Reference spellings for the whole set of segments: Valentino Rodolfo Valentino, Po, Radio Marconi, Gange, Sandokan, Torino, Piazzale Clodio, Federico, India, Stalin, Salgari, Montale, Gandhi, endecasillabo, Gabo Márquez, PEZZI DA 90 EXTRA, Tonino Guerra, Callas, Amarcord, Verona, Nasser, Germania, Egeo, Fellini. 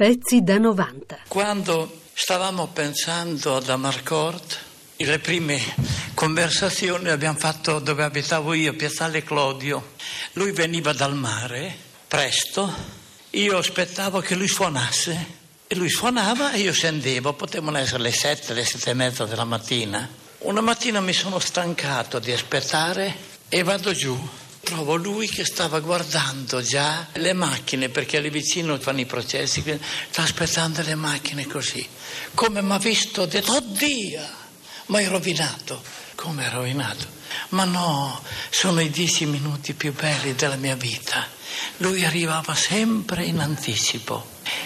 Pezzi da 90. Quando stavamo pensando ad Amarcord, le prime conversazioni le abbiamo fatto dove abitavo io, Piazzale Clodio. Lui veniva dal mare, presto, io aspettavo che lui suonasse e lui suonava e io scendevo, potevano essere le 7, le 7:30 della mattina. Una mattina mi sono stancato di aspettare e vado giù. Trovo lui che stava guardando già le macchine, perché lì vicino fanno i processi, sta aspettando le macchine così. Come mi ha visto, ho detto, oddio, ma è rovinato. Come è rovinato? Ma no, sono i 10 minuti più belli della mia vita. Lui arrivava sempre in anticipo.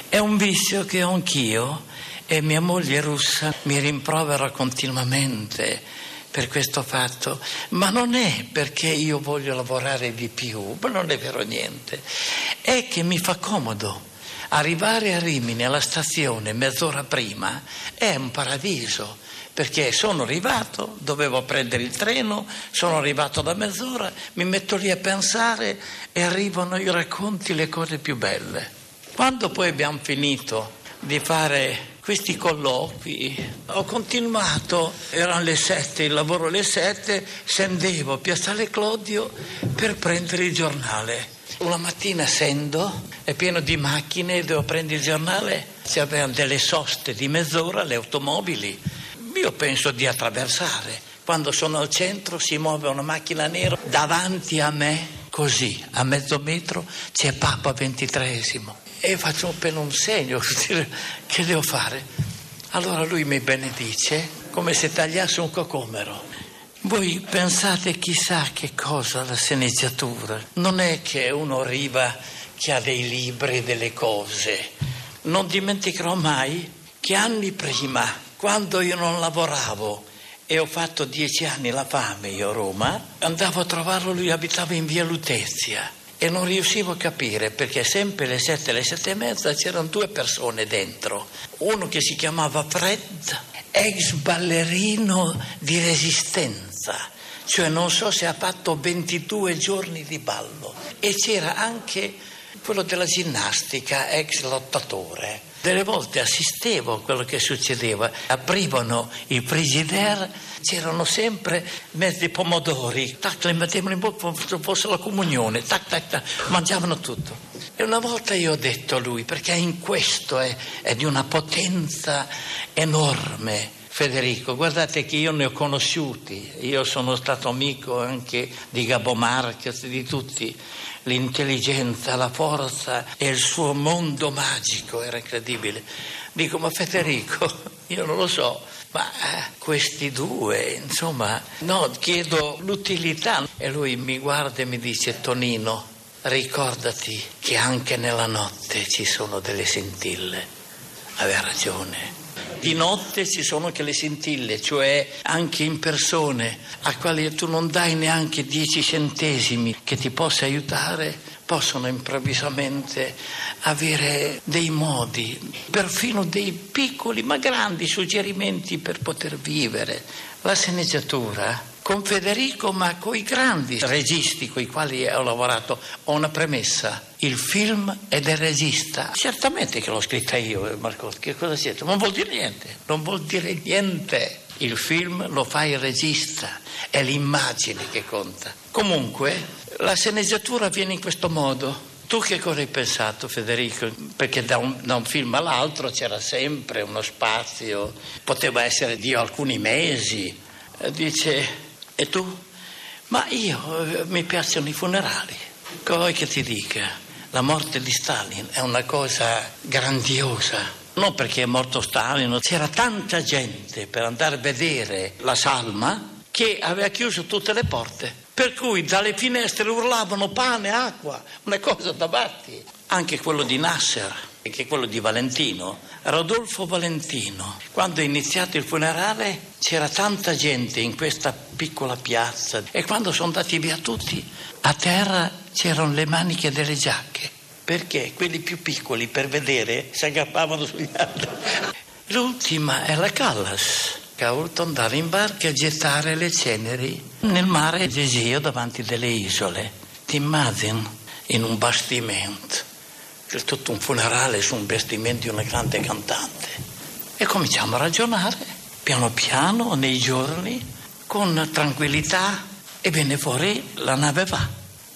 È un vizio che ho anch'io e mia moglie russa mi rimprovera continuamente per questo fatto, ma non è perché io voglio lavorare di più, ma non è vero niente, è che mi fa comodo arrivare a Rimini alla stazione mezz'ora prima, è un paradiso, perché sono arrivato, dovevo prendere il treno, sono arrivato da mezz'ora, mi metto lì a pensare e arrivano i racconti, le cose più belle. Quando poi abbiamo finito di fare questi colloqui, ho continuato, erano le 7, il lavoro alle 7, scendevo Piazzale Clodio per prendere il giornale. Una mattina scendo, è pieno di macchine, devo prendere il giornale, c'erano delle soste di mezz'ora, le automobili, io penso di attraversare. Quando sono al centro si muove una macchina nera, davanti a me, così, a mezzo metro, c'è Papa XXIII. E faccio appena un segno, che devo fare? Allora lui mi benedice come se tagliasse un cocomero. Voi pensate chissà che cosa la sceneggiatura. Non è che uno arriva che ha dei libri, delle cose. Non dimenticherò mai che anni prima, quando io non lavoravo e ho fatto 10 anni la fame io a Roma, andavo a trovarlo, lui abitava in via Lutezia. E non riuscivo a capire perché sempre alle 7, alle 7:30 c'erano 2 persone dentro. Uno che si chiamava Fred, ex ballerino di resistenza, cioè non so se ha fatto 22 giorni di ballo. E c'era anche quello della ginnastica, ex lottatore. Delle volte assistevo a quello che succedeva. Aprivano i frigidaire, c'erano sempre mezzi pomodori, tac, li mettevano in bocca come fosse la comunione, tac, tac, tac, mangiavano tutto. E una volta io ho detto a lui, perché in questo è di una potenza enorme, Federico, guardate che io ne ho conosciuti, io sono stato amico anche di Gabo Márquez, di tutti. L'intelligenza, la forza e il suo mondo magico era incredibile. Dico, ma Federico, io non lo so, ma questi due, insomma, no, chiedo l'utilità. E lui mi guarda e mi dice, Tonino, ricordati che anche nella notte ci sono delle scintille. Aveva ragione. Di notte ci sono anche le scintille, cioè anche in persone a quali tu non dai neanche 10 centesimi che ti possa aiutare, possono improvvisamente avere dei modi, perfino dei piccoli ma grandi suggerimenti per poter vivere. La sceneggiatura con Federico, ma coi grandi registi coi quali ho lavorato, ho una premessa. Il film è del regista. Certamente che l'ho scritta io, Marcotti, che cosa c'è? Non vuol dire niente, non vuol dire niente. Il film lo fa il regista, è l'immagine che conta. Comunque, la sceneggiatura avviene in questo modo. Tu che cosa hai pensato, Federico? Perché da un film all'altro c'era sempre uno spazio, poteva essere di alcuni mesi. Dice, e tu? Ma io, mi piacciono i funerali. Cosa vuoi che ti dica? La morte di Stalin è una cosa grandiosa, non perché è morto Stalin, c'era tanta gente per andare a vedere la salma che aveva chiuso tutte le porte, per cui dalle finestre urlavano pane, acqua, una cosa da batti. Anche quello di Nasser, anche quello di Valentino, Rodolfo Valentino. Quando è iniziato il funerale c'era tanta gente in questa piccola piazza e quando sono andati via tutti, a terra c'erano le maniche delle giacche, perché quelli più piccoli per vedere si aggrappavano sugli altri. L'ultima è la Callas, che ha voluto andare in barca e gettare le ceneri nel mare Egeo davanti delle isole. Ti immagini in un bastimento per tutto un funerale su un vestimento di una grande cantante. E cominciamo a ragionare, piano piano, nei giorni, con tranquillità, e viene fuori la nave va.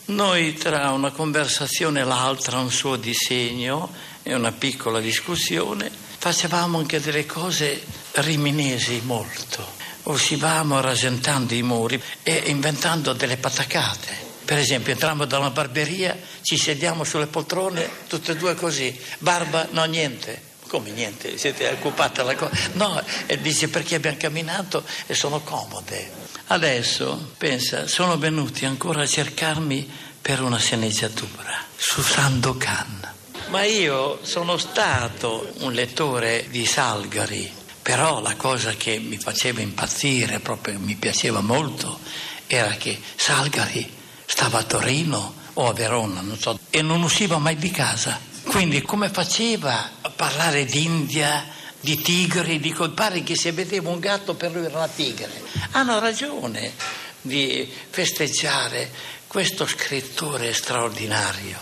Noi tra una conversazione e l'altra, un suo disegno e una piccola discussione, facevamo anche delle cose riminesi molto. Uscivamo rasentando i muri e inventando delle patacate. Per esempio, entrammo da una barberia, ci sediamo sulle poltrone, tutte e due così. Barba? No, niente. Come niente? Siete occupate alla cosa? No, e dice perché abbiamo camminato e sono comode. Adesso, pensa, sono venuti ancora a cercarmi per una sceneggiatura su Sandokan. Ma io sono stato un lettore di Salgari, però la cosa che mi faceva impazzire, proprio mi piaceva molto, era che Salgari stava a Torino o a Verona, non so, e non usciva mai di casa. Quindi come faceva a parlare d'India, di tigri? Dico, pare che se vedeva un gatto per lui era una tigre. Hanno ragione di festeggiare questo scrittore straordinario.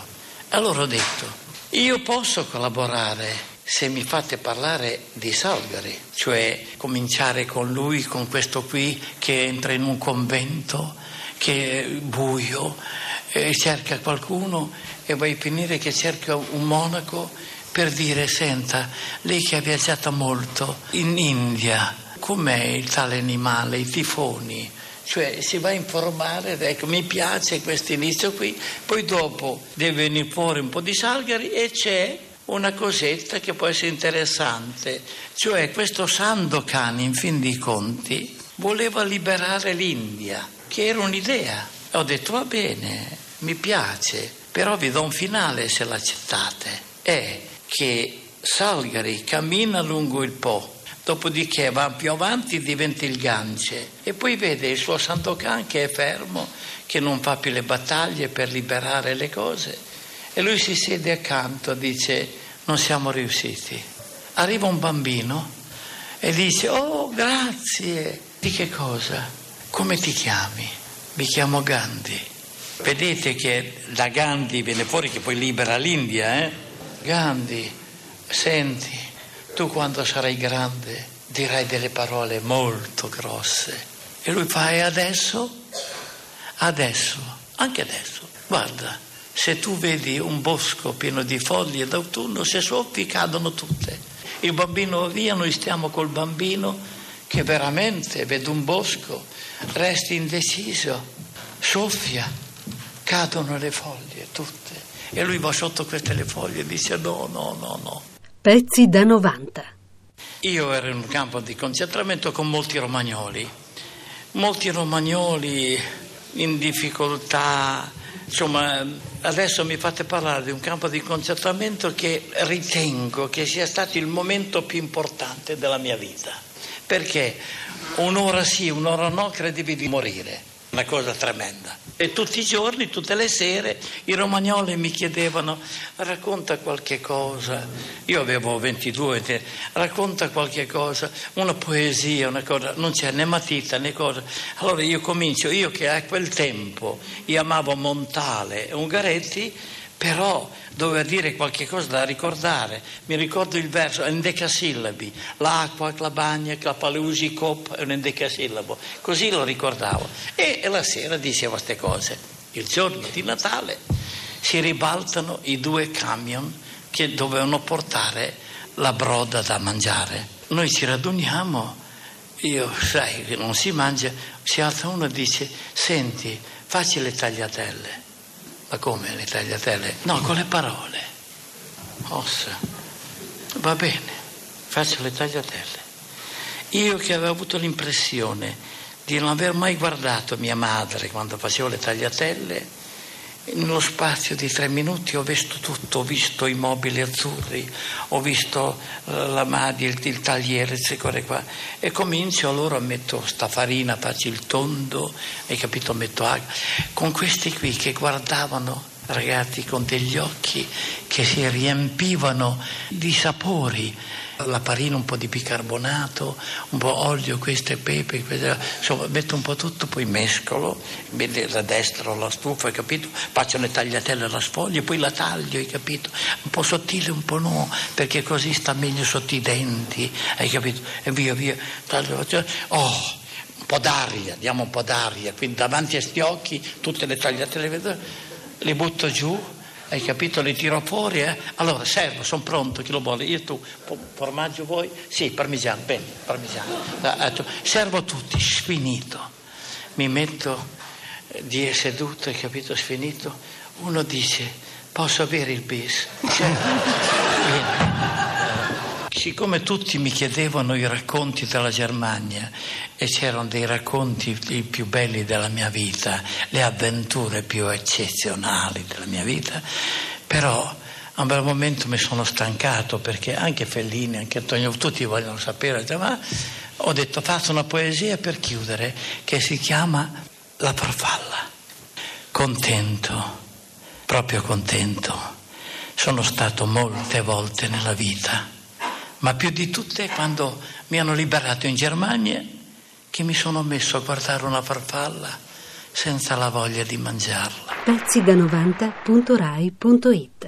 Allora ho detto, io posso collaborare se mi fate parlare di Salgari, cioè cominciare con lui, con questo qui che entra in un convento, che è buio, e cerca qualcuno e vai a finire che cerca un monaco per dire, senta, lei che ha viaggiato molto in India, com'è il tale animale, i tifoni? Cioè si va a informare, ecco, mi piace questo inizio qui, poi dopo deve venire fuori un po' di Salgari e c'è una cosetta che può essere interessante. Cioè questo Sandokan, in fin dei conti, voleva liberare l'India, che era un'idea. Ho detto, va bene, mi piace, però vi do un finale se l'accettate. È che Salgari cammina lungo il Po, dopodiché va più avanti, diventa il Gange e poi vede il suo Sandokan che è fermo, che non fa più le battaglie per liberare le cose, e lui si siede accanto e dice, non siamo riusciti. Arriva un bambino e dice, oh grazie, di che cosa? Come ti chiami? Mi chiamo Gandhi. Vedete che da Gandhi viene fuori che poi libera l'India, Gandhi, senti, tu quando sarai grande dirai delle parole molto grosse. E lui fa, e adesso? Adesso, anche adesso, guarda, se tu vedi un bosco pieno di foglie d'autunno, se soffi cadono tutte. Il bambino va via, noi stiamo col bambino che veramente vede un bosco, resti indeciso, soffia, cadono le foglie tutte. E lui va sotto queste le foglie e dice no. Pezzi da 90. Io ero in un campo di concentramento con molti romagnoli in difficoltà. Insomma, adesso mi fate parlare di un campo di concentramento che ritengo che sia stato il momento più importante della mia vita, perché un'ora sì, un'ora no, credevi di morire. Una cosa tremenda. E tutti i giorni, tutte le sere, i romagnoli mi chiedevano, racconta qualche cosa. Io avevo 22, racconta qualche cosa, una poesia, una cosa, non c'è né matita né cosa. Allora io comincio, io che a quel tempo io amavo Montale e Ungaretti, però doveva dire qualche cosa da ricordare. Mi ricordo il verso, è un endecasillabi, l'acqua, la bagna, la paleusi, cop, è un endecasillabo, così lo ricordavo. E la sera diceva queste cose. Il giorno di Natale si ribaltano i due camion che dovevano portare la broda da mangiare. Noi ci raduniamo, io sai che non si mangia, si alza uno e dice, senti, facci le tagliatelle. Ma come le tagliatelle? No, con le parole. Ossa. Va bene, faccio le tagliatelle. Io che avevo avuto l'impressione di non aver mai guardato mia madre quando facevo le tagliatelle, nello spazio di 3 minuti ho visto tutto, ho visto i mobili azzurri, ho visto la madia, il tagliere, queste cose qua. E comincio, allora metto sta farina, faccio il tondo, hai capito, metto acqua. Con questi qui che guardavano ragazzi con degli occhi che si riempivano di sapori, la parina un po' di bicarbonato, un po' olio, questo e pepe, insomma metto un po' tutto, poi mescolo, la destra la stufa, hai capito? Faccio le tagliatelle alla sfoglia, poi la taglio, hai capito? Un po' sottile, un po' no, perché così sta meglio sotto i denti, hai capito? E via via, taglio, oh! Un po' d'aria, diamo un po' d'aria, quindi davanti a sti occhi tutte le tagliatelle le butto giù, hai capito, le tiro fuori, eh? Allora servo, sono pronto, chi lo vuole, io tu, formaggio vuoi? Sì, parmigiano, bene, parmigiano, servo tutti, sfinito, mi metto di seduto, hai capito, sfinito, uno dice, posso avere il bis? Siccome tutti mi chiedevano i racconti della Germania e c'erano dei racconti i più belli della mia vita, le avventure più eccezionali della mia vita, però a un bel momento mi sono stancato perché anche Fellini, anche Antonio, tutti vogliono sapere, ma ho detto faccio una poesia per chiudere che si chiama La profalla. Contento, proprio contento, sono stato molte volte nella vita. Ma più di tutte quando mi hanno liberato in Germania, che mi sono messo a guardare una farfalla senza la voglia di mangiarla. Pezzi da 90.rai.it